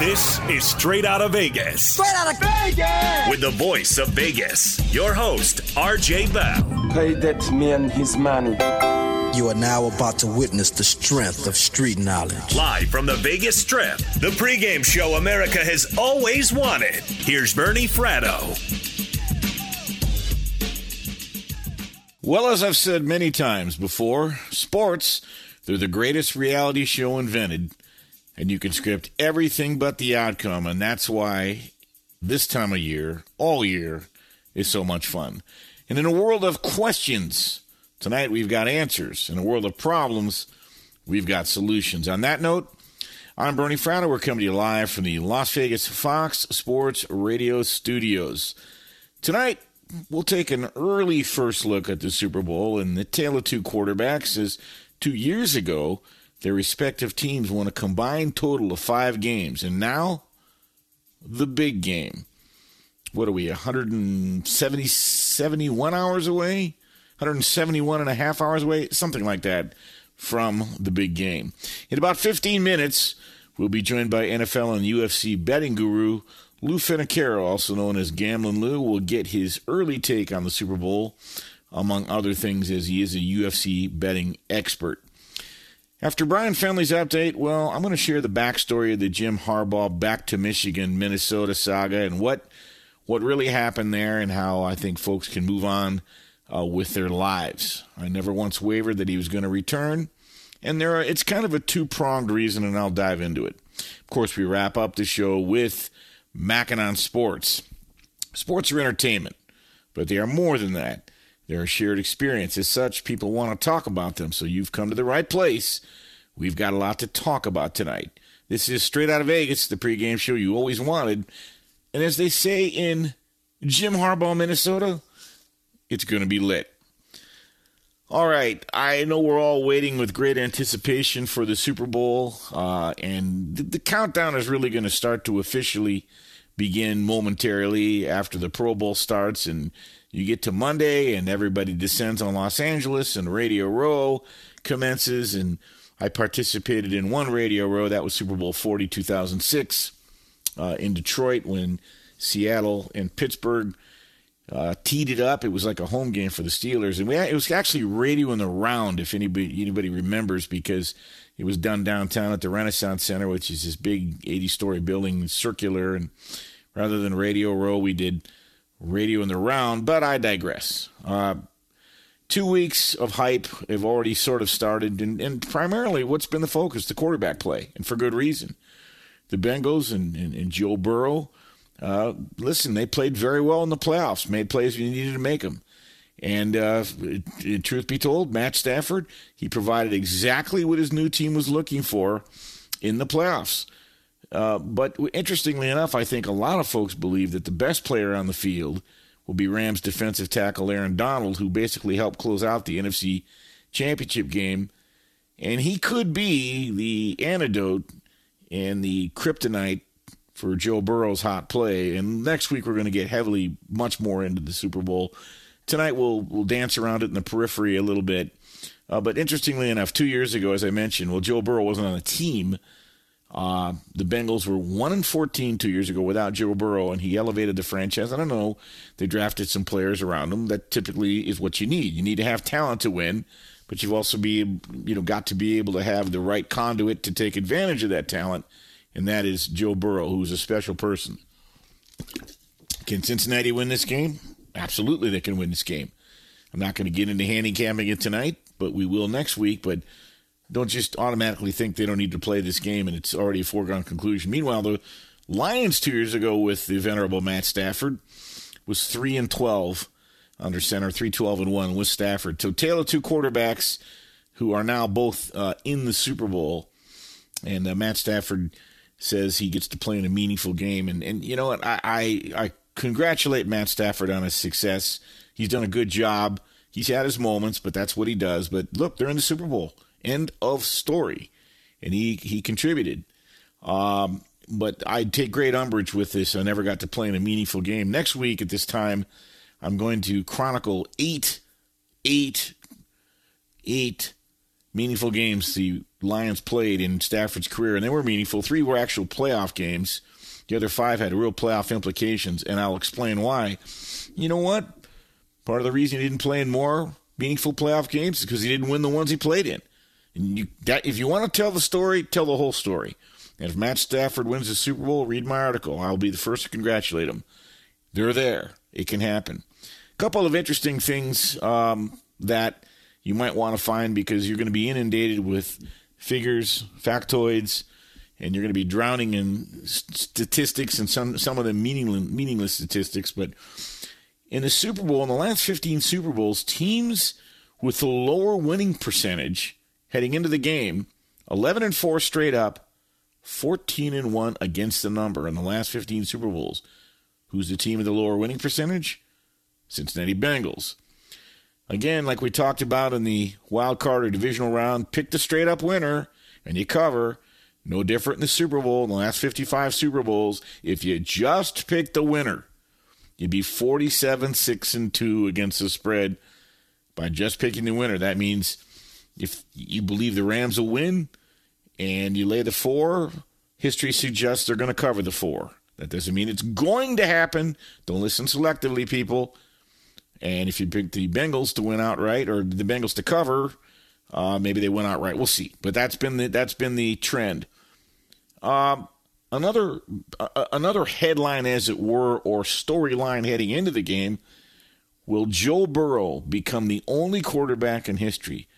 This is Straight Outta Vegas. Straight Outta Vegas! With the voice of Vegas, your host, R.J. Bell. Pay that man his money. You are now about to witness the strength of street knowledge. Live from the Vegas Strip, the pregame show America has always wanted. Here's Bernie Fratto. Well, as I've said many times before, sports, they're the greatest reality show invented. And you can script everything but the outcome, and that's why this time of year, all year, is so much fun. And in a world of questions, tonight we've got answers. In a world of problems, we've got solutions. On that note, I'm Bernie Fratto. We're coming to you live from the Las Vegas Fox Sports Radio Studios. Tonight, we'll take an early first look at the Super Bowl, and the tale of two quarterbacks is 2 years ago, their respective teams won a combined total of 5 games. And now, the big game. What are we, 71 hours away? 171 and a half hours away? Something like that from the big game. In about 15 minutes, we'll be joined by NFL and UFC betting guru Lou Fino-Caro, also known as Gamblin' Lou. We'll get his early take on the Super Bowl, among other things, as he is a UFC betting expert. After Brian Finley's update, well, I'm going to share the backstory of the Jim Harbaugh back to Michigan, Minnesota saga and what really happened there and how I think folks can move on with their lives. I never once wavered that he was going to return, and it's kind of a two-pronged reason, and I'll dive into it. Of course, we wrap up the show with Mackinac Sports. Sports are entertainment, but they are more than that. They're a shared experience. As such, people want to talk about them, so you've come to the right place. We've got a lot to talk about tonight. This is Straight Outta Vegas, the pregame show you always wanted. And as they say in Jim Harbaugh, Minnesota, it's going to be lit. All right, I know we're all waiting with great anticipation for the Super Bowl, and the countdown is really going to start to officially begin momentarily after the Pro Bowl starts, and you get to Monday, and everybody descends on Los Angeles, and Radio Row commences, and I participated in one Radio Row. That was Super Bowl 40, 2006, in Detroit when Seattle and Pittsburgh teed it up. It was like a home game for the Steelers, and it was actually Radio in the Round, if anybody remembers, because it was done downtown at the Renaissance Center, which is this big 80-story building, circular, and rather than Radio Row, we did Radio in the Round, but I digress. 2 weeks of hype have already sort of started, and primarily what's been the focus, the quarterback play, and for good reason. The Bengals and Joe Burrow, listen, they played very well in the playoffs, made plays when you needed to make them. And truth be told, Matt Stafford, he provided exactly what his new team was looking for in the playoffs. But interestingly enough, I think a lot of folks believe that the best player on the field will be Rams defensive tackle Aaron Donald, who basically helped close out the NFC Championship game. And he could be the antidote and the kryptonite for Joe Burrow's hot play. And next week, we're going to get much more into the Super Bowl. Tonight, we'll dance around it in the periphery a little bit. But interestingly enough, 2 years ago, as I mentioned, Joe Burrow wasn't on the team. The Bengals were 1-14 2 years ago without Joe Burrow, and he elevated the franchise. I don't know. They drafted some players around him. That typically is what you need. You need to have talent to win, but you've also got to be able to have the right conduit to take advantage of that talent, and that is Joe Burrow, who's a special person. Can Cincinnati win this game? Absolutely, they can win this game. I'm not going to get into handicapping it tonight, but we will next week, but don't just automatically think they don't need to play this game and it's already a foregone conclusion. Meanwhile, the Lions 2 years ago with the venerable Matt Stafford was 3-12 under center, 3-12-1 with Stafford. So tale of two quarterbacks who are now both in the Super Bowl. And Matt Stafford says he gets to play in a meaningful game. And you know what? I congratulate Matt Stafford on his success. He's done a good job. He's had his moments, but that's what he does. But look, they're in the Super Bowl. End of story. And he contributed. But I take great umbrage with this. I never got to play in a meaningful game. Next week at this time, I'm going to chronicle eight meaningful games the Lions played in Stafford's career, and they were meaningful. 3 were actual playoff games. The other 5 had real playoff implications, and I'll explain why. You know what? Part of the reason he didn't play in more meaningful playoff games is because he didn't win the ones he played in. And if you want to tell the story, tell the whole story. And if Matt Stafford wins the Super Bowl, read my article. I'll be the first to congratulate him. They're there. It can happen. A couple of interesting things that you might want to find, because you're going to be inundated with figures, factoids, and you're going to be drowning in statistics, and some of them meaningless statistics. But in the Super Bowl, in the last 15 Super Bowls, teams with the lower winning percentage heading into the game, 11-4 straight up, 14-1 against the number in the last 15 Super Bowls. Who's the team with the lower winning percentage? Cincinnati Bengals. Again, like we talked about in the wild card or divisional round, pick the straight-up winner and you cover. No different in the Super Bowl. In the last 55 Super Bowls, if you just pick the winner, you'd be 47-6-2 against the spread by just picking the winner. That means if you believe the Rams will win, and you lay the 4, history suggests they're going to cover the 4. That doesn't mean it's going to happen. Don't listen selectively, people. And if you pick the Bengals to win outright, or the Bengals to cover, maybe they win outright. We'll see. But that's been the trend. Another headline, as it were, or storyline heading into the game: will Joe Burrow become the only quarterback in history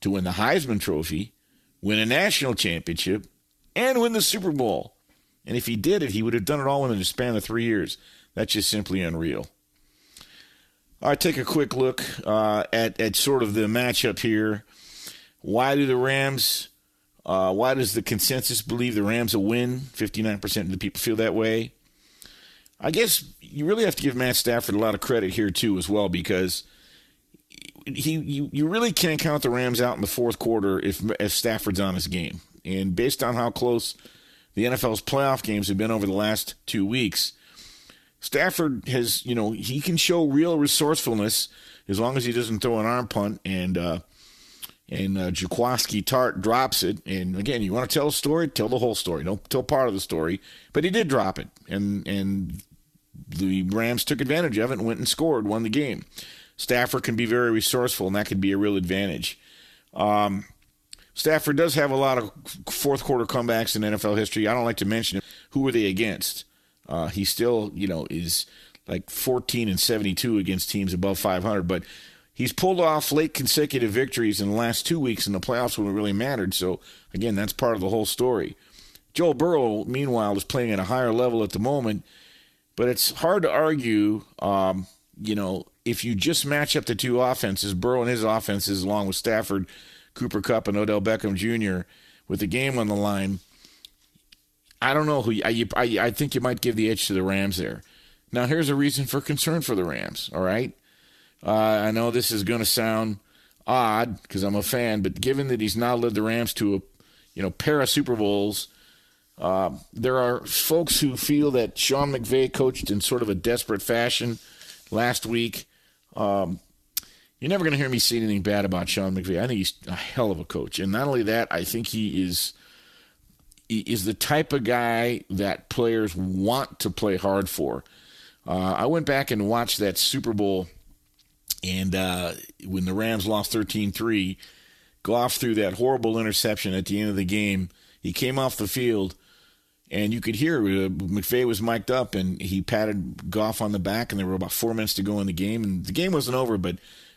to win the Heisman Trophy, win a national championship, and win the Super Bowl? And if he did it, he would have done it all in the span of 3 years. That's just simply unreal. All right, take a quick look at sort of the matchup here. Why does the consensus believe the Rams will win? 59% of the people feel that way. I guess you really have to give Matt Stafford a lot of credit here, too, as well, because you really can't count the Rams out in the fourth quarter if Stafford's on his game. And based on how close the NFL's playoff games have been over the last 2 weeks, Stafford has, he can show real resourcefulness as long as he doesn't throw an arm punt and Jakowski Tart drops it. And again, you want to tell a story, tell the whole story. Don't tell part of the story. But he did drop it, and the Rams took advantage of it and went and scored, won the game. Stafford can be very resourceful, and that could be a real advantage. Stafford does have a lot of fourth-quarter comebacks in NFL history. I don't like to mention it. Who were they against? He still, is like 14-72 against teams above 500, but he's pulled off late consecutive victories in the last 2 weeks in the playoffs when it really mattered. So, again, that's part of the whole story. Joe Burrow, meanwhile, is playing at a higher level at the moment, but it's hard to argue, if you just match up the two offenses, Burrow and his offenses, along with Stafford, Cooper Kupp, and Odell Beckham Jr., with the game on the line, I don't know who. I think you might give the edge to the Rams there. Now, here's a reason for concern for the Rams, all right? I know this is going to sound odd because I'm a fan, but given that he's now led the Rams to a pair of Super Bowls, there are folks who feel that Sean McVay coached in sort of a desperate fashion last week. You're never going to hear me say anything bad about Sean McVay. I think he's a hell of a coach. And not only that, I think he is the type of guy that players want to play hard for. I went back and watched that Super Bowl, and when the Rams lost 13-3, Goff threw that horrible interception at the end of the game. He came off the field, and you could hear McVay was mic'd up, and he patted Goff on the back, and there were about 4 minutes to go in the game. And the game wasn't over, but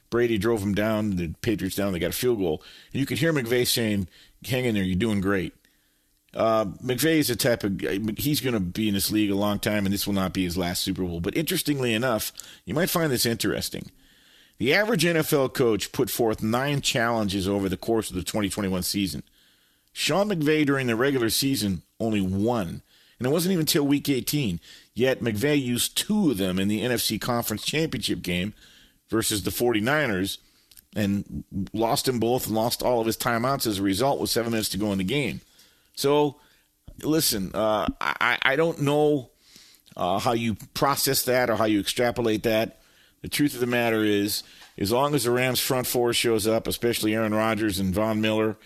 Brady drove him down, the Patriots down, they got a field goal. And you could hear McVay saying, hang in there, you're doing great. McVay is a type of guy, he's going to be in this league a long time, and this will not be his last Super Bowl. But interestingly enough, you might find this interesting. The average NFL coach put forth 9 challenges over the course of the 2021 season. Sean McVay, during the regular season, only 1. And it wasn't even till Week 18. Yet McVay used 2 of them in the NFC Conference Championship game versus the 49ers, and lost them both and lost all of his timeouts as a result with 7 minutes to go in the game. So, listen, I don't know how you process that or how you extrapolate that. The truth of the matter is as long as the Rams' front four shows up, especially Aaron Rodgers and Von Miller,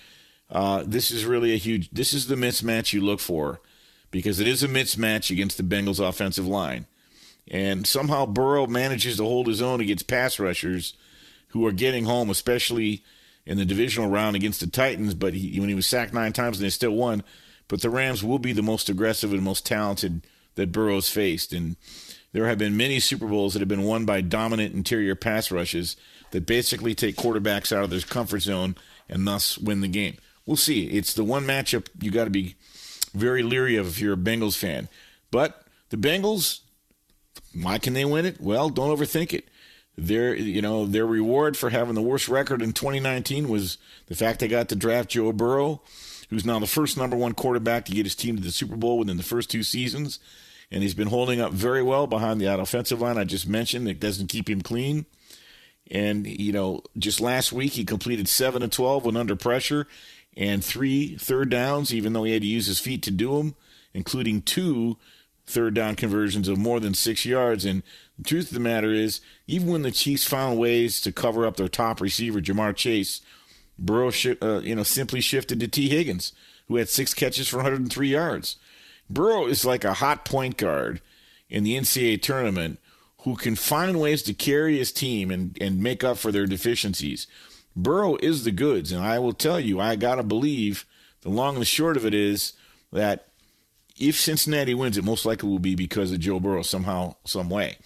this is really a huge – this is the mismatch you look for because it is a mismatch against the Bengals' offensive line. And somehow Burrow manages to hold his own against pass rushers who are getting home, especially in the divisional round against the Titans. But when he was sacked 9 times and they still won. But the Rams will be the most aggressive and most talented that Burrow's faced. And there have been many Super Bowls that have been won by dominant interior pass rushes that basically take quarterbacks out of their comfort zone and thus win the game. We'll see. It's the one matchup you got to be very leery of if you're a Bengals fan. But the Bengals, why can they win it? Well, don't overthink it. Their reward for having the worst record in 2019 was the fact they got to draft Joe Burrow, who's now the first #1 quarterback to get his team to the Super Bowl within the first 2 seasons. And he's been holding up very well behind the offensive line I just mentioned. It doesn't keep him clean. And, just last week he completed 7 of 12 when under pressure and 3 third downs, even though he had to use his feet to do them, including 2 third down conversions of more than 6 yards. And the truth of the matter is, even when the Chiefs found ways to cover up their top receiver, Jamar Chase, Burrow simply shifted to T. Higgins, who had 6 catches for 103 yards. Burrow is like a hot point guard in the NCAA tournament who can find ways to carry his team and make up for their deficiencies. Burrow is the goods, and I will tell you, I got to believe the long and the short of it is that if Cincinnati wins, it most likely will be because of Joe Burrow somehow, some way.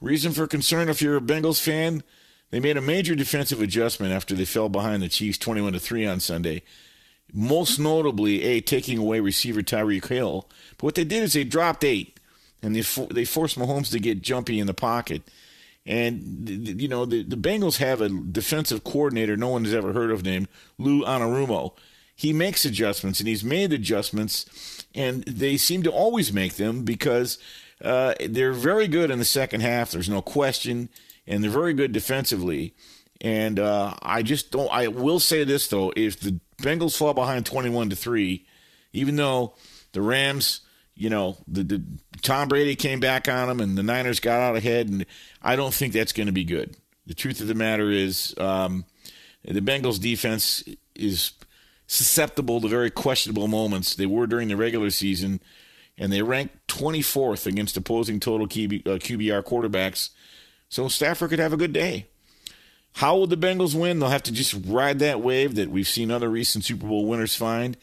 Reason for concern if you're a Bengals fan, they made a major defensive adjustment after they fell behind the Chiefs 21-3 on Sunday. Most notably, taking away receiver Tyreek Hill. But what they did is they dropped 8, and they forced Mahomes to get jumpy in the pocket. And, the Bengals have a defensive coordinator no one has ever heard of named Lou Anarumo. He makes adjustments, and he's made adjustments, and they seem to always make them because they're very good in the second half. There's no question, and they're very good defensively. And I will say this, though. If the Bengals fall behind 21-3, even though the Rams, Tom Brady came back on them and the Niners got out ahead, and I don't think that's going to be good. The truth of the matter is the Bengals defense is susceptible to very questionable moments. They were during the regular season, and they ranked 24th against opposing total QBR quarterbacks. So Stafford could have a good day. How will the Bengals win? They'll have to just ride that wave that we've seen other recent Super Bowl winners find.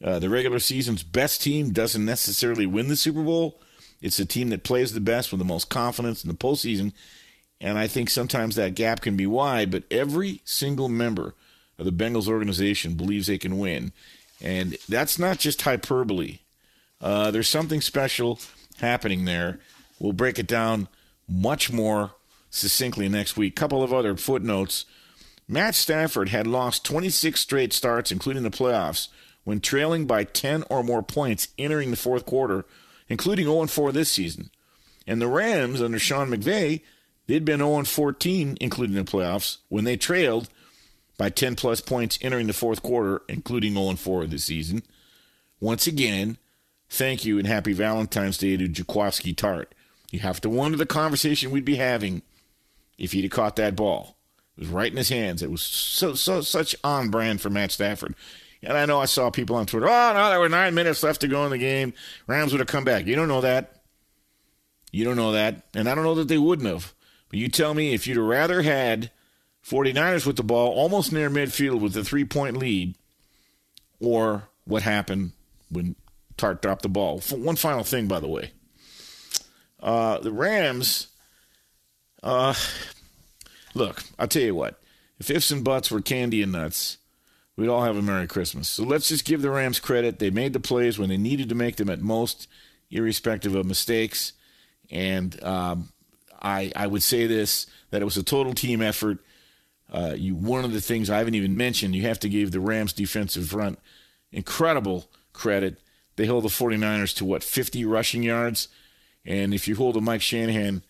The regular season's best team doesn't necessarily win the Super Bowl. It's a team that plays the best with the most confidence in the postseason. And I think sometimes that gap can be wide, but every single member of the Bengals organization believes they can win. And that's not just hyperbole. There's something special happening there. We'll break it down much more succinctly next week. Couple of other footnotes. Matt Stafford had lost 26 straight starts, including the playoffs, when trailing by 10 or more points entering the fourth quarter, including 0-4 this season. And the Rams, under Sean McVay, they'd been 0-14, including the playoffs, when they trailed by 10-plus points entering the fourth quarter, including 0-4 this season. Once again, thank you and happy Valentine's Day to Jakowski Tart. You have to wonder the conversation we'd be having if he'd have caught that ball. It was right in his hands. It was such on-brand for Matt Stafford. And I know I saw people on Twitter, there were 9 minutes left to go in the game. Rams would have come back. You don't know that. You don't know that. And I don't know that they wouldn't have. But you tell me if you'd have rather had 49ers with the ball almost near midfield with a 3-point lead or what happened when Tart dropped the ball. One final thing, by the way. The Rams... Look, I'll tell you what. If ifs and buts were candy and nuts, we'd all have a Merry Christmas. So let's just give the Rams credit. They made the plays when they needed to make them at most, irrespective of mistakes. And I would say this, that it was a total team effort. One of the things I haven't even mentioned, you have to give the Rams defensive front incredible credit. They held the 49ers to, 50 rushing yards? And if you hold a Mike Shanahan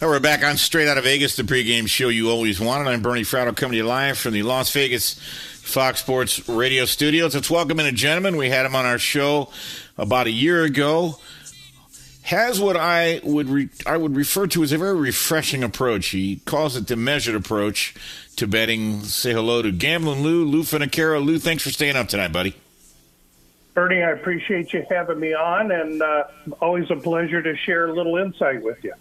Now we're back on Straight Outta Vegas, the pregame show you always wanted. I'm Bernie Fratto, coming to you live from the Las Vegas Fox Sports Radio Studios. Let's welcome in a gentleman. We had him on our show about a year ago. Has what I would refer to as a very refreshing approach. He calls it the measured approach to betting. Say hello to Gamblin' Lou, Lou Fino-Caro. Lou, thanks for staying up tonight, buddy. Bernie, I appreciate you having me on, and always a pleasure to share a little insight with you.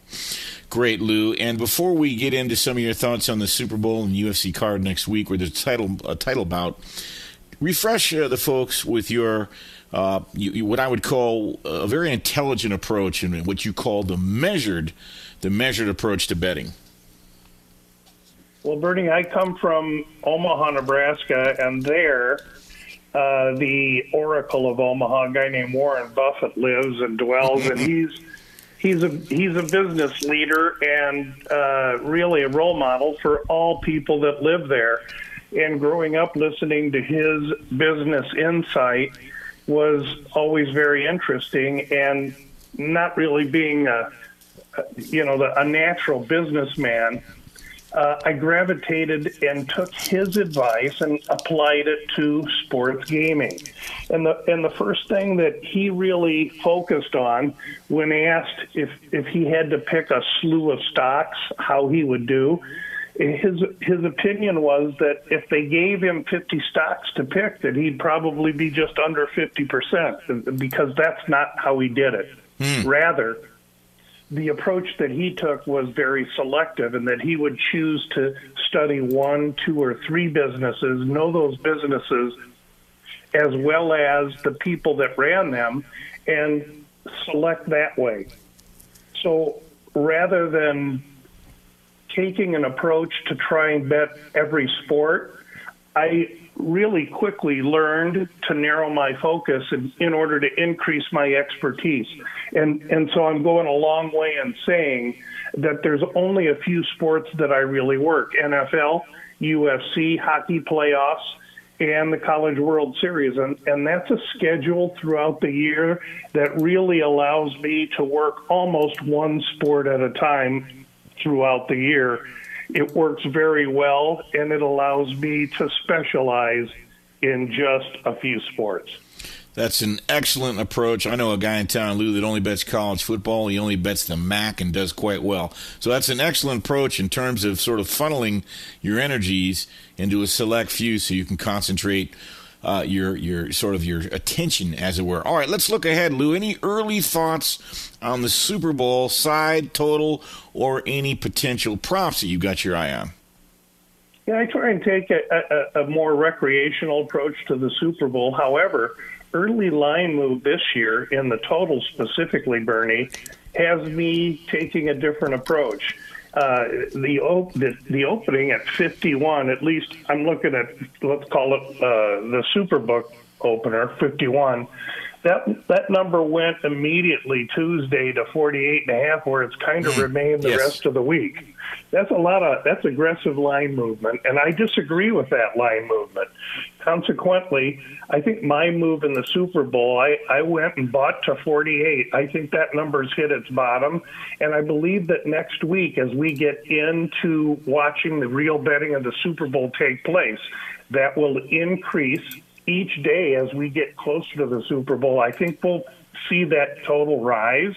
Great, Lou. And before we get into some of your thoughts on the Super Bowl and UFC card next week, where there's a title bout, refresh the folks with your what I would call a very intelligent approach, and what you call the measured approach to betting. Well, Bernie, I come from Omaha, Nebraska, and there. The Oracle of Omaha, a guy named Warren Buffett, lives and dwells, and he's a business leader and really a role model for all people that live there. And growing up listening to his business insight was always very interesting, and not really being a natural businessman. I gravitated and took his advice and applied it to sports gaming. And the first thing that he really focused on when asked if he had to pick a slew of stocks, how he would do, his opinion was that if they gave him 50 stocks to pick, that he'd probably be just under 50%, because that's not how he did it. Rather, the approach that he took was very selective, and that he would choose to study one, two, or three businesses, know those businesses as well as the people that ran them, and select that way. So rather than taking an approach to try and bet every sport, I really quickly learned to narrow my focus in order to increase my expertise. And so I'm going a long way in saying that there's only a few sports that I really work: NFL, UFC, hockey playoffs, and the College World Series. And that's a schedule throughout the year that really allows me to work almost one sport at a time throughout the year. It works very well, and it allows me to specialize in just a few sports. That's an excellent approach. I know a guy in town, Lou, that only bets college football. He only bets the MAC and does quite well. So that's an excellent approach in terms of sort of funneling your energies into a select few so you can concentrate your sort of your attention, as it were. All right, let's look ahead, Lou. Any early thoughts on the Super Bowl side, total, or any potential props that you've got your eye on? Yeah, I try and take a more recreational approach to the Super Bowl. However, early line move this year in the total specifically, Bernie, has me taking a different approach. The opening at 51, at least I'm looking at, let's call it the Superbook opener, 51. That number went immediately Tuesday to 48.5, where it's kind of remained the rest of the week. That's aggressive line movement, and I disagree with that line movement. Consequently, I think my move in the Super Bowl, I went and bought to 48. I think that number's hit its bottom, and I believe that next week, as we get into watching the real betting of the Super Bowl take place, that will increase each day as we get closer to the Super Bowl, I think we'll see that total rise.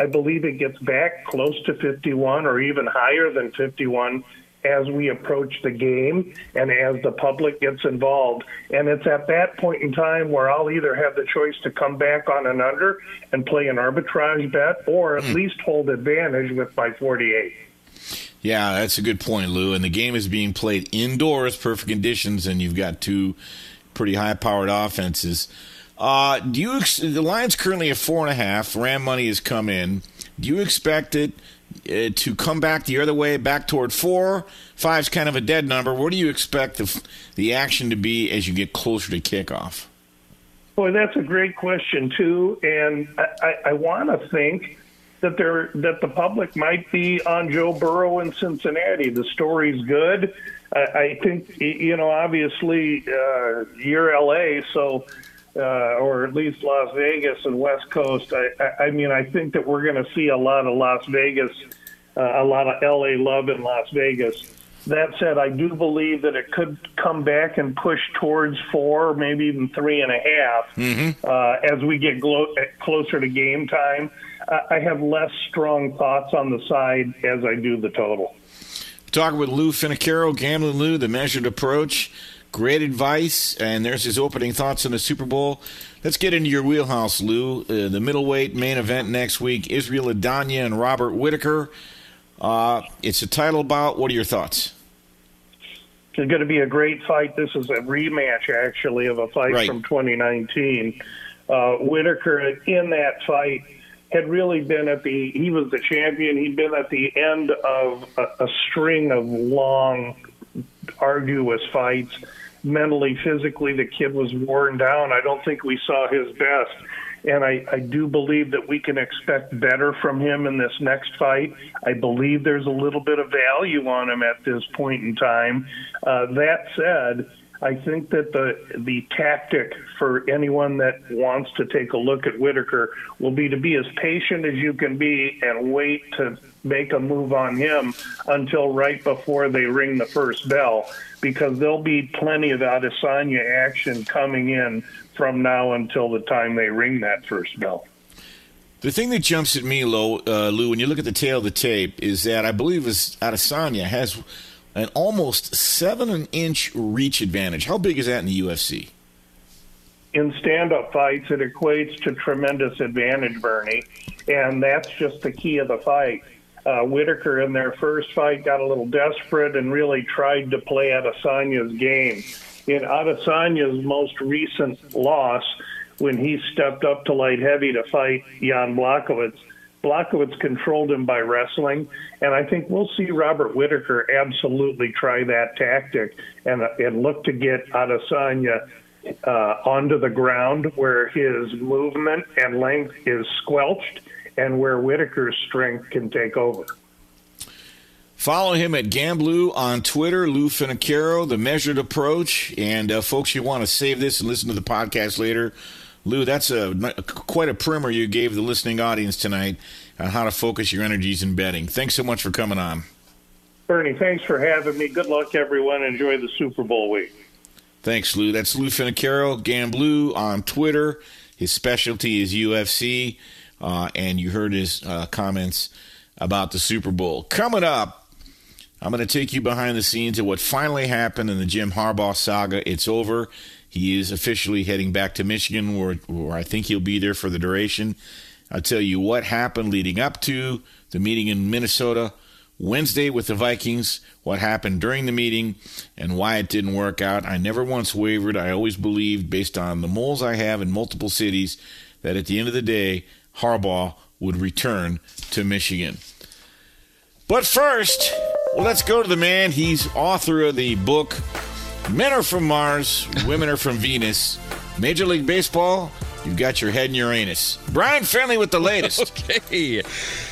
I believe it gets back close to 51 or even higher than 51 as we approach the game and as the public gets involved. And it's at that point in time where I'll either have the choice to come back on an under and play an arbitrage bet or at least hold advantage with my 48. Yeah, that's a good point, Lou. And the game is being played indoors, perfect conditions, and you've got two pretty high-powered offenses. The line's currently at 4.5. Ram money has come in. Do you expect it to come back the other way, back toward 4? 5's kind of a dead number. What do you expect the action to be as you get closer to kickoff? Boy, that's a great question, too. And I want to think that the public might be on Joe Burrow in Cincinnati. The story's good. I think, you know, obviously you're L.A., so or at least Las Vegas and West Coast. I mean, I think that we're going to see a lot of Las Vegas, a lot of L.A. love in Las Vegas. That said, I do believe that it could come back and push towards 4, maybe even 3.5 as we get closer to game time. I have less strong thoughts on the side as I do the total. Talking with Lou Fino-Caro, Gamblin' Lou, the measured approach. Great advice, and there's his opening thoughts on the Super Bowl. Let's get into your wheelhouse, Lou. The middleweight main event next week, Israel Adesanya and Robert Whitaker. It's a title bout. What are your thoughts? It's going to be a great fight. This is a rematch, actually, of a fight from 2019. Whitaker, in that fight, had really been he was the champion. He'd been at the end of a string of long, arduous fights. Mentally, physically, the kid was worn down. I don't think we saw his best. And I do believe that we can expect better from him in this next fight. I believe there's a little bit of value on him at this point in time. That said, I think that the tactic for anyone that wants to take a look at Whitaker will be to be as patient as you can be and wait to make a move on him until right before they ring the first bell, because there'll be plenty of Adesanya action coming in from now until the time they ring that first bell. The thing that jumps at me, Lou, when you look at the tail of the tape, is that I believe Adesanya has an almost 7-inch reach advantage. How big is that in the UFC? In stand-up fights, it equates to tremendous advantage, Bernie, and that's just the key of the fight. Whitaker, in their first fight, got a little desperate and really tried to play Adesanya's game. In Adesanya's most recent loss, when he stepped up to light heavy to fight Jan Blachowicz, Blachowicz controlled him by wrestling, and I think we'll see Robert Whitaker absolutely try that tactic and look to get Adesanya onto the ground where his movement and length is squelched and where Whitaker's strength can take over. Follow him at Gamblin' Lou on Twitter, Lou Fino-Caro, the measured approach. And, folks, you want to save this and listen to the podcast later. Lou, that's quite a primer you gave the listening audience tonight on how to focus your energies in betting. Thanks so much for coming on. Bernie, thanks for having me. Good luck, everyone. Enjoy the Super Bowl week. Thanks, Lou. That's Lou Fino-Caro, Gamblin' Lou on Twitter. His specialty is UFC, and you heard his comments about the Super Bowl. Coming up, I'm going to take you behind the scenes of what finally happened in the Jim Harbaugh saga. It's over. He is officially heading back to Michigan, where I think he'll be there for the duration. I'll tell you what happened leading up to the meeting in Minnesota Wednesday with the Vikings, what happened during the meeting, and why it didn't work out. I never once wavered. I always believed, based on the moles I have in multiple cities, that at the end of the day, Harbaugh would return to Michigan. But first, well, let's go to the man. He's author of the book, Men Are From Mars, Women Are From Venus. Major League Baseball, you've got your head in your anus. Brian Finley with the latest. Okay.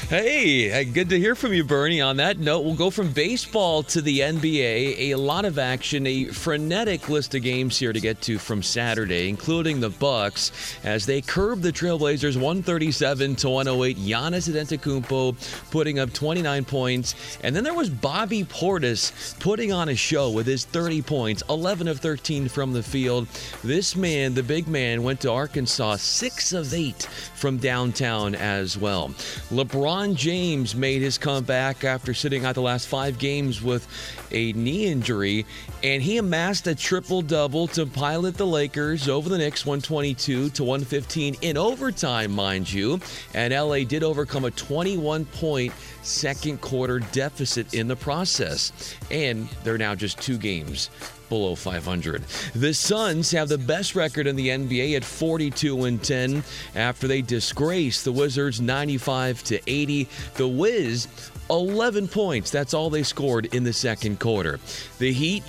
Hey, good to hear from you, Bernie. On that note, we'll go from baseball to the NBA. A lot of action, a frenetic list of games here to get to from Saturday, including the Bucks as they curb the Trailblazers 137-108. Giannis Antetokounmpo putting up 29 points. And then there was Bobby Portis putting on a show with his 30 points, 11 of 13 from the field. This man, the big man, went to Arkansas 6 of 8 from downtown as well. LeBron James made his comeback after sitting out the last 5 games with a knee injury, and he amassed a triple-double to pilot the Lakers over the Knicks 122-115 in overtime, mind you, and LA did overcome a 21-point second quarter deficit in the process, and they're now just 2 games below 500. The Suns have the best record in the NBA at 42-10 after they disgraced the Wizards 95-80. The Wiz, 11 points. That's all they scored in the second quarter. The Heat,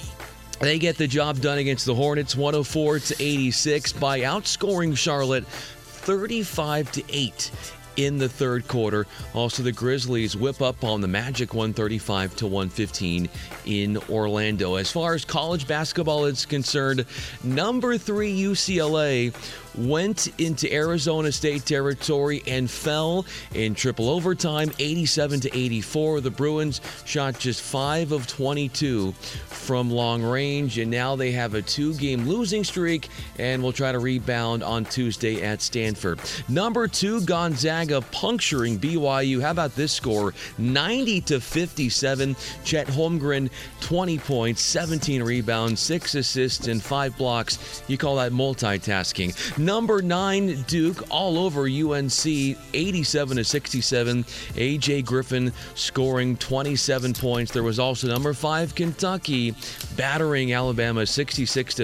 they get the job done against the Hornets 104-86 by outscoring Charlotte 35-8. In the third quarter. Also, the Grizzlies whip up on the Magic 135-115 in Orlando. As far as college basketball is concerned, number 3 UCLA went into Arizona State territory and fell in triple overtime, 87-84. The Bruins shot just 5 of 22 from long range, and now they have a 2-game losing streak and will try to rebound on Tuesday at Stanford. Number 2, Gonzaga puncturing BYU. How about this score? 90-57. Chet Holmgren, 20 points, 17 rebounds, 6 assists, and 5 blocks. You call that multitasking. Number 9, Duke, all over UNC, 87-67. A.J. Griffin scoring 27 points. There was also number 5, Kentucky, battering Alabama 66-55.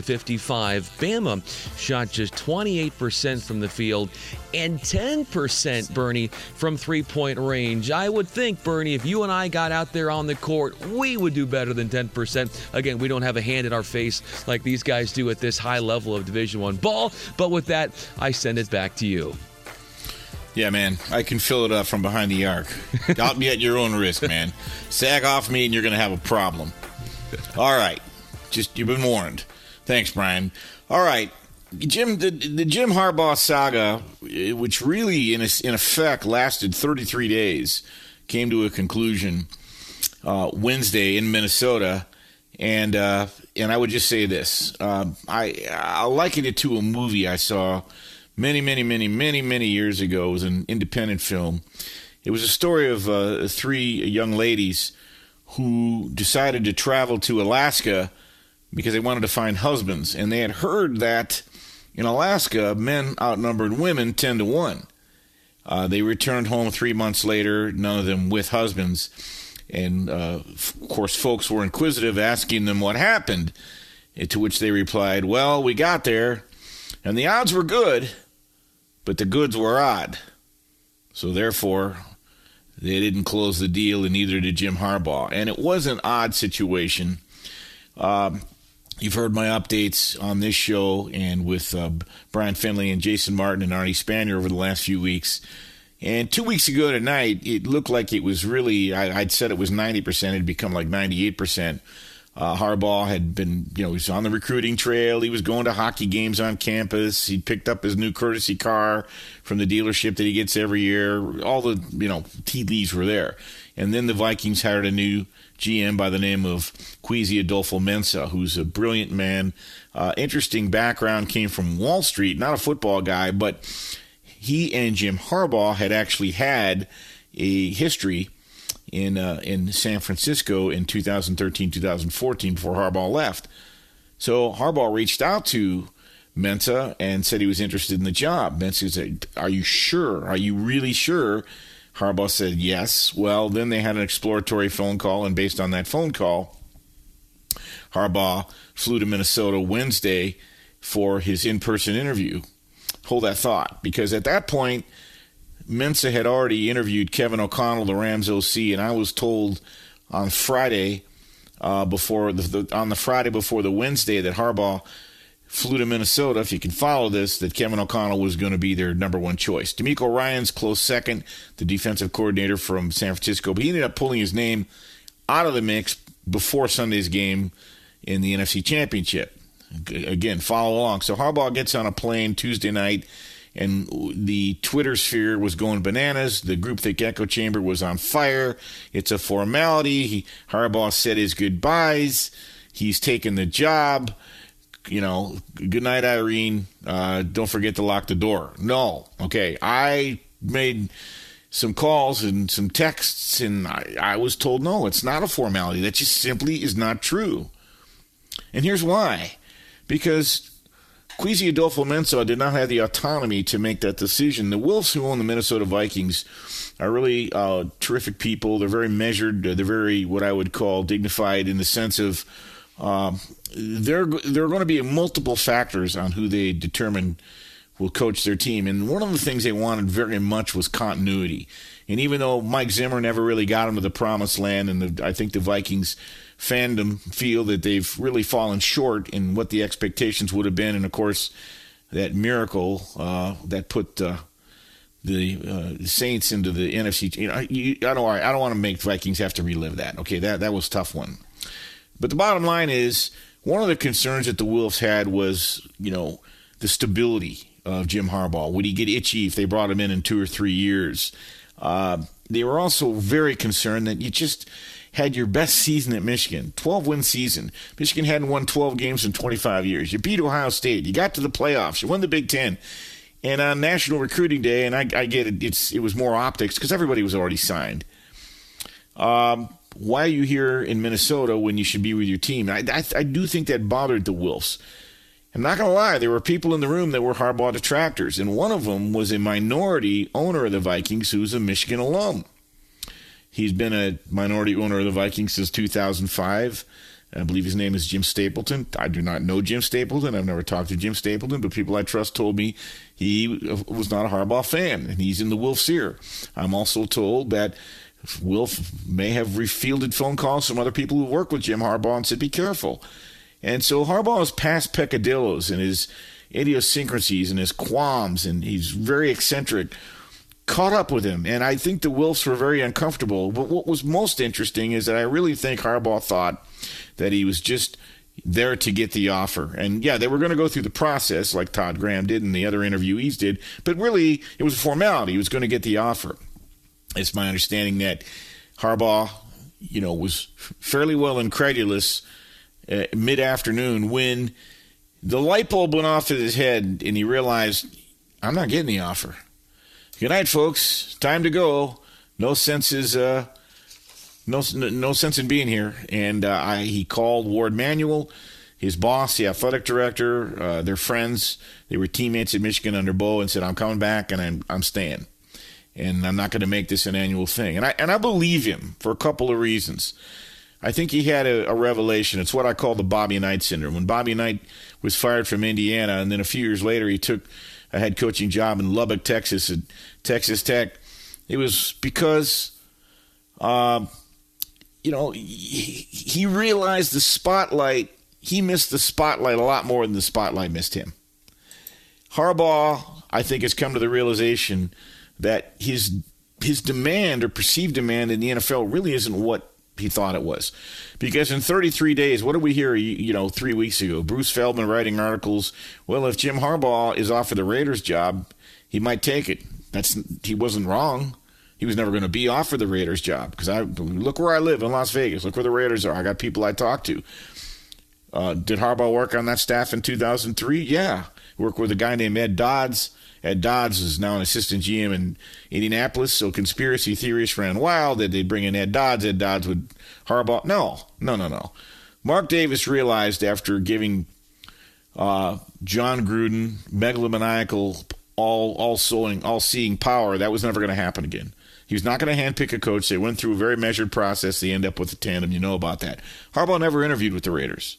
Bama shot just 28% from the field and 10%, Bernie, from three-point range. I would think, Bernie, if you and I got out there on the court, we would do better than 10%. Again, we don't have a hand in our face like these guys do at this high level of Division I ball. But with that, I send it back to you. Yeah, man, I can fill it up from behind the arc. Doubt me at your own risk, man. Sag off me and you're going to have a problem. All right. Just, you've been warned. Thanks, Brian. All right. Jim, the Jim Harbaugh saga, which really, in effect, lasted 33 days, came to a conclusion Wednesday in Minnesota. And I would just say this. I liken it to a movie I saw many years ago. It was an independent film. It was a story of 3 young ladies who decided to travel to Alaska because they wanted to find husbands. And they had heard that in Alaska, men outnumbered women 10-1. They returned home 3 months later, none of them with husbands. And, of course, folks were inquisitive, asking them what happened, to which they replied, well, we got there, and the odds were good, but the goods were odd. So, therefore, they didn't close the deal, and neither did Jim Harbaugh. And it was an odd situation. You've heard my updates on this show and with Brian Finley and Jason Martin and Arnie Spanier over the last few weeks. And 2 weeks ago tonight, it looked like it was really, I'd said it was 90%. It had become like 98%. Harbaugh had been, he was on the recruiting trail. He was going to hockey games on campus. He picked up his new courtesy car from the dealership that he gets every year. All the, tea leaves were there. And then the Vikings hired a new GM by the name of Kwesi Adofo-Mensah, who's a brilliant man. Interesting background, came from Wall Street, not a football guy, but he and Jim Harbaugh had actually had a history in San Francisco in 2013, 2014 before Harbaugh left. So Harbaugh reached out to Mensah and said he was interested in the job. Mensah said, are you sure? Are you really sure? Harbaugh said, yes. Well, then they had an exploratory phone call, and based on that phone call, Harbaugh flew to Minnesota Wednesday for his in-person interview. Hold that thought, because at that point, Mensah had already interviewed Kevin O'Connell, the Rams OC, and I was told on Friday before the Wednesday that Harbaugh flew to Minnesota, if you can follow this, that Kevin O'Connell was going to be their number one choice. DeMeco Ryan's close second, the defensive coordinator from San Francisco, but he ended up pulling his name out of the mix before Sunday's game in the NFC Championship. Again, follow along. So Harbaugh gets on a plane Tuesday night, and the Twitter sphere was going bananas. The groupthink echo chamber was on fire. It's a formality. Harbaugh said his goodbyes. He's taken the job. You know, good night, Irene. Don't forget to lock the door. No. Okay. I made some calls and some texts, and I was told, no, it's not a formality. That just simply is not true. And here's why. Because Kwesi Adofo-Mensah did not have the autonomy to make that decision. The Wolves, who own the Minnesota Vikings, are really terrific people. They're very measured. They're very, what I would call, dignified in the sense of there are going to be multiple factors on who they determine will coach their team. And one of the things they wanted very much was continuity. And even though Mike Zimmer never really got him to the promised land, and I think the Vikings fandom feel that they've really fallen short in what the expectations would have been. And, of course, that miracle that put the Saints into the NFC. I don't want to make Vikings have to relive that. Okay, that was a tough one. But the bottom line is one of the concerns that the Wolves had was, you know, the stability of Jim Harbaugh. Would he get itchy if they brought him in 2 or 3 years? They were also very concerned that you just had your best season at Michigan, 12-win season. Michigan hadn't won 12 games in 25 years. You beat Ohio State. You got to the playoffs. You won the Big Ten. And on National Recruiting Day, and I get it, it was more optics because everybody was already signed. Why are you here in Minnesota when you should be with your team? I do think that bothered the Wolves. I'm not going to lie. There were people in the room that were Harbaugh detractors, and one of them was a minority owner of the Vikings who's a Michigan alum. He's been a minority owner of the Vikings since 2005. I believe his name is Jim Stapleton. I do not know Jim Stapleton. I've never talked to Jim Stapleton, but people I trust told me he was not a Harbaugh fan, and he's in the Wolf's ear. I'm also told that Wolf may have refielded phone calls from other people who work with Jim Harbaugh and said, be careful. And so Harbaugh's past peccadillos and his idiosyncrasies and his qualms, and he's very eccentric, caught up with him, and I think the Wolves were very uncomfortable. But what was most interesting is that I really think Harbaugh thought that he was just there to get the offer. And, yeah, they were going to go through the process like Todd Graham did and the other interviewees did, but really it was a formality. He was going to get the offer. It's my understanding that Harbaugh, you know, was fairly well incredulous mid-afternoon when the light bulb went off in his head and he realized, I'm not getting the offer. Good night, folks. Time to go. No sense in being here. And he called Ward Manuel, his boss, the athletic director. They're friends. They were teammates at Michigan under Bo, and said, "I'm coming back, and I'm staying, and I'm not going to make this an annual thing." And I believe him for a couple of reasons. I think he had a revelation. It's what I call the Bobby Knight syndrome. When Bobby Knight was fired from Indiana, and then a few years later, he took a head coaching job in Lubbock, Texas, at Texas Tech. It was because, he realized the spotlight. He missed the spotlight a lot more than the spotlight missed him. Harbaugh, I think, has come to the realization that his demand or perceived demand in the NFL really isn't what he thought it was. Because in 33 days, what did we hear, 3 weeks ago? Bruce Feldman writing articles, well, if Jim Harbaugh is offered the Raiders job, he might take it. He wasn't wrong. He was never going to be offered the Raiders job. Because look where I live in Las Vegas. Look where the Raiders are. I got people I talk to. Did Harbaugh work on that staff in 2003? Yeah. Worked with a guy named Ed Dodds. Ed Dodds is now an assistant GM in Indianapolis, so conspiracy theorists ran wild that they'd bring in Ed Dodds. Ed Dodds would Harbaugh. No. Mark Davis realized after giving John Gruden megalomaniacal, all-seeing power, that was never going to happen again. He was not going to handpick a coach. They went through a very measured process. They end up with a tandem. You know about that. Harbaugh never interviewed with the Raiders.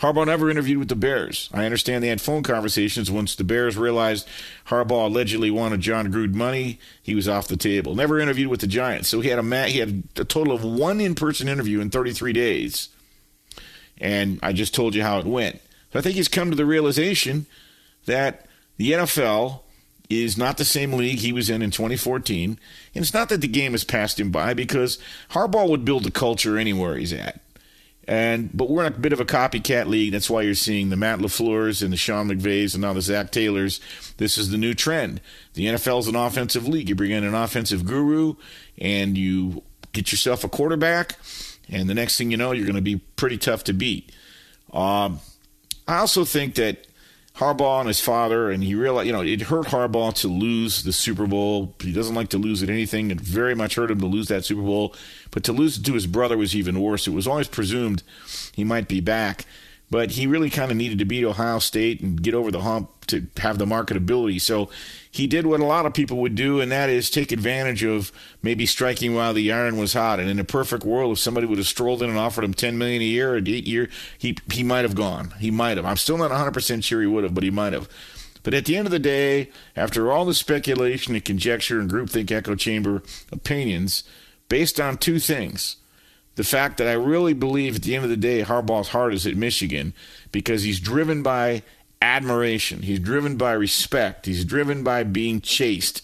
Harbaugh never interviewed with the Bears. I understand they had phone conversations once the Bears realized Harbaugh allegedly wanted John Gruden money. He was off the table. Never interviewed with the Giants. So he had a total of one in-person interview in 33 days. And I just told you how it went. But I think he's come to the realization that the NFL is not the same league he was in 2014. And it's not that the game has passed him by, because Harbaugh would build a culture anywhere he's at. But we're in a bit of a copycat league. That's why you're seeing the Matt LaFleurs and the Sean McVays and now the Zach Taylors. This is the new trend. The NFL is an offensive league. You bring in an offensive guru and you get yourself a quarterback, and the next thing you know, you're going to be pretty tough to beat. I also think that Harbaugh and his father, and he realized, it hurt Harbaugh to lose the Super Bowl. He doesn't like to lose at anything. It very much hurt him to lose that Super Bowl. But to lose it to his brother was even worse. It was always presumed he might be back. But he really kind of needed to beat Ohio State and get over the hump to have the marketability. So he did what a lot of people would do, and that is take advantage of maybe striking while the iron was hot. And in a perfect world, if somebody would have strolled in and offered him $10 million a year or 8 years, he might have gone. He might have. I'm still not 100% sure he would have, but he might have. But at the end of the day, after all the speculation and conjecture and groupthink echo chamber opinions, based on two things. The fact that I really believe at the end of the day Harbaugh's heart is at Michigan, because he's driven by admiration. He's driven by respect. He's driven by being chased.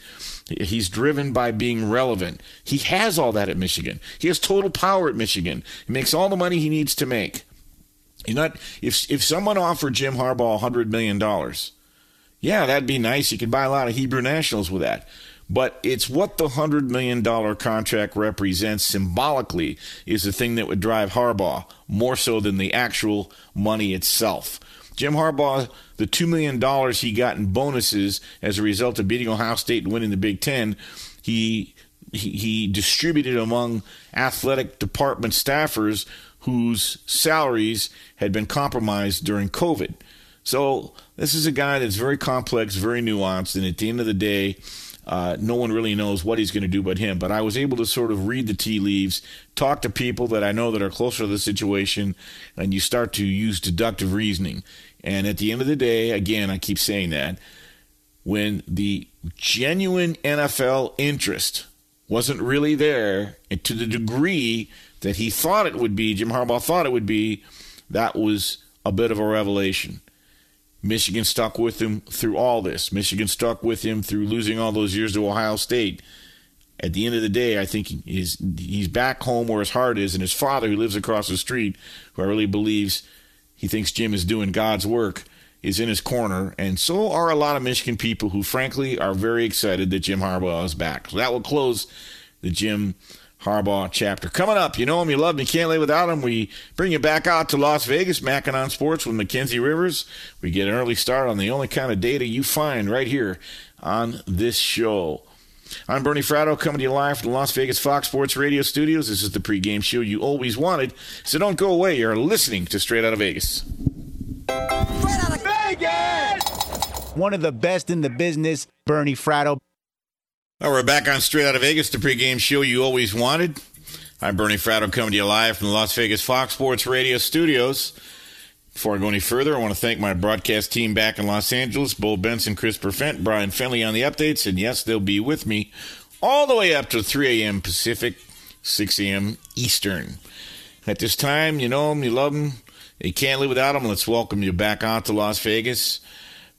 He's driven by being relevant. He has all that at Michigan. He has total power at Michigan. He makes all the money he needs to make. You're not, if someone offered Jim Harbaugh $100 million, yeah, that'd be nice. You could buy a lot of Hebrew Nationals with that. But it's what the $100 million contract represents symbolically is the thing that would drive Harbaugh more so than the actual money itself. Jim Harbaugh, the $2 million he got in bonuses as a result of beating Ohio State and winning the Big Ten, he distributed among athletic department staffers whose salaries had been compromised during COVID. So this is a guy that's very complex, very nuanced, and at the end of the day, no one really knows what he's going to do but him. But I was able to sort of read the tea leaves, talk to people that I know that are closer to the situation, and you start to use deductive reasoning. And at the end of the day, again, I keep saying that, when the genuine NFL interest wasn't really there, and to the degree that he thought it would be, Jim Harbaugh thought it would be, that was a bit of a revelation. Michigan stuck with him through all this. Michigan stuck with him through losing all those years to Ohio State. At the end of the day, I think he's back home where his heart is, and his father, who lives across the street, who I really believes he thinks Jim is doing God's work, is in his corner. And so are a lot of Michigan people who, frankly, are very excited that Jim Harbaugh is back. So that will close the Jim Harbaugh chapter. Coming up, you know him, you love him, you can't live without him. We bring you back out to Las Vegas, Mackinac Sports with Mackenzie Rivers. We get an early start on the only kind of data you find right here on this show. I'm Bernie Fratto, coming to you live from the Las Vegas Fox Sports Radio Studios. This is the pregame show you always wanted, so don't go away. You're listening to Straight Outta Vegas. Straight Outta Vegas! One of the best in the business, Bernie Fratto. Well, we're back on Straight Outta Vegas, the pregame show you always wanted. I'm Bernie Fratto, coming to you live from the Las Vegas Fox Sports Radio Studios. Before I go any further, I want to thank my broadcast team back in Los Angeles, Bull Benson, Chris Perfent, Brian Finley on the updates, and yes, they'll be with me all the way up to 3 a.m. Pacific, 6 a.m. Eastern. At this time, you know them, you love them, you can't live without them. Let's welcome you back out to Las Vegas.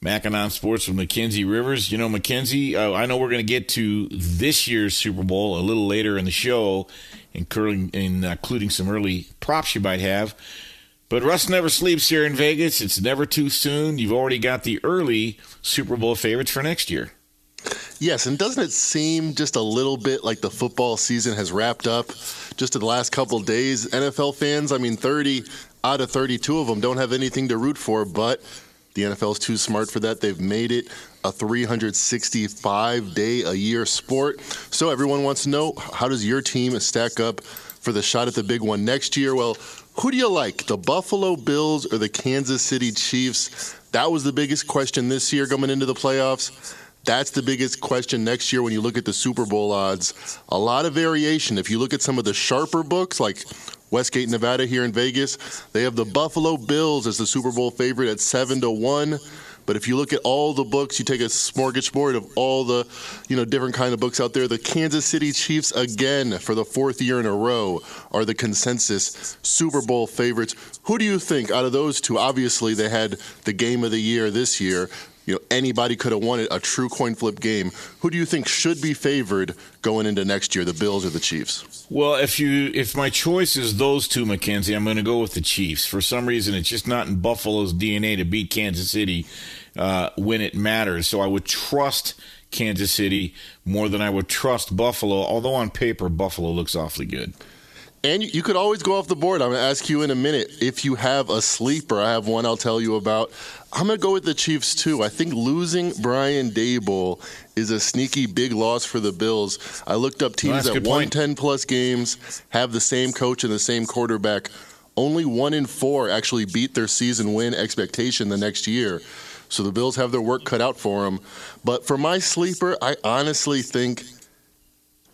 Mackinac Sports with Mackenzie Rivers. You know, Mackenzie, I know we're going to get to this year's Super Bowl a little later in the show, including some early props you might have. But Russ never sleeps here in Vegas. It's never too soon. You've already got the early Super Bowl favorites for next year. Yes, and doesn't it seem just a little bit like the football season has wrapped up just in the last couple of days? NFL fans, 30 out of 32 of them don't have anything to root for, but the NFL is too smart for that. They've made it a 365-day-a-year sport. So everyone wants to know, how does your team stack up for the shot at the big one next year? Well, who do you like, the Buffalo Bills or the Kansas City Chiefs? That was the biggest question this year coming into the playoffs. That's the biggest question next year when you look at the Super Bowl odds. A lot of variation. If you look at some of the sharper books, like Westgate, Nevada here in Vegas, they have the Buffalo Bills as the Super Bowl favorite at 7-1. But if you look at all the books, you take a smorgasbord of all the, you know, different kind of books out there, the Kansas City Chiefs, again, for the fourth year in a row, are the consensus Super Bowl favorites. Who do you think, out of those two, obviously they had the game of the year this year, you know, anybody could have won it, a true coin flip game. Who do you think should be favored going into next year, the Bills or the Chiefs? Well, if my choice is those two, McKenzie, I'm going to go with the Chiefs. For some reason, it's just not in Buffalo's DNA to beat Kansas City when it matters. So I would trust Kansas City more than I would trust Buffalo, although on paper, Buffalo looks awfully good. And you could always go off the board. I'm going to ask you in a minute if you have a sleeper. I have one I'll tell you about. I'm going to go with the Chiefs, too. I think losing Brian Daboll is a sneaky big loss for the Bills. I looked up teams that won 10-plus games, have the same coach and the same quarterback. Only 1 in 4 actually beat their season win expectation the next year. So the Bills have their work cut out for them. But for my sleeper, I honestly think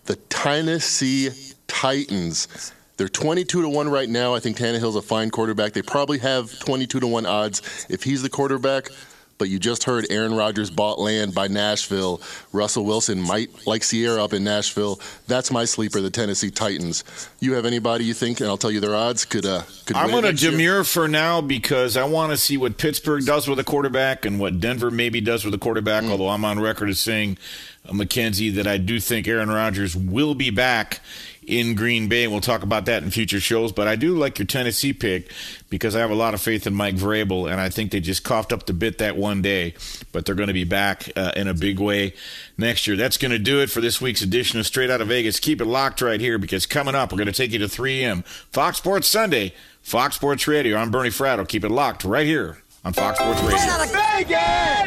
the Tennessee Titans. They're 22-1 right now. I think Tannehill's a fine quarterback. They probably have 22-1 odds if he's the quarterback. But you just heard Aaron Rodgers bought land by Nashville. Russell Wilson might like Sierra up in Nashville. That's my sleeper, the Tennessee Titans. You have anybody you think, and I'll tell you their odds, could win? I'm going to demur for now because I want to see what Pittsburgh does with a quarterback and what Denver maybe does with a quarterback, although I'm on record as saying, McKenzie, that I do think Aaron Rodgers will be back in Green Bay. We'll talk about that in future shows, but I do like your Tennessee pick because I have a lot of faith in Mike Vrabel, and I think they just coughed up the bit that one day, but they're going to be back in a big way next year. That's going to do it for this week's edition of Straight Outta Vegas. Keep it locked right here because coming up, we're going to take you to 3 a.m. Fox Sports Sunday, Fox Sports Radio. I'm Bernie Fratto. Keep it locked right here on Fox Sports Radio. Straight Outta Vegas!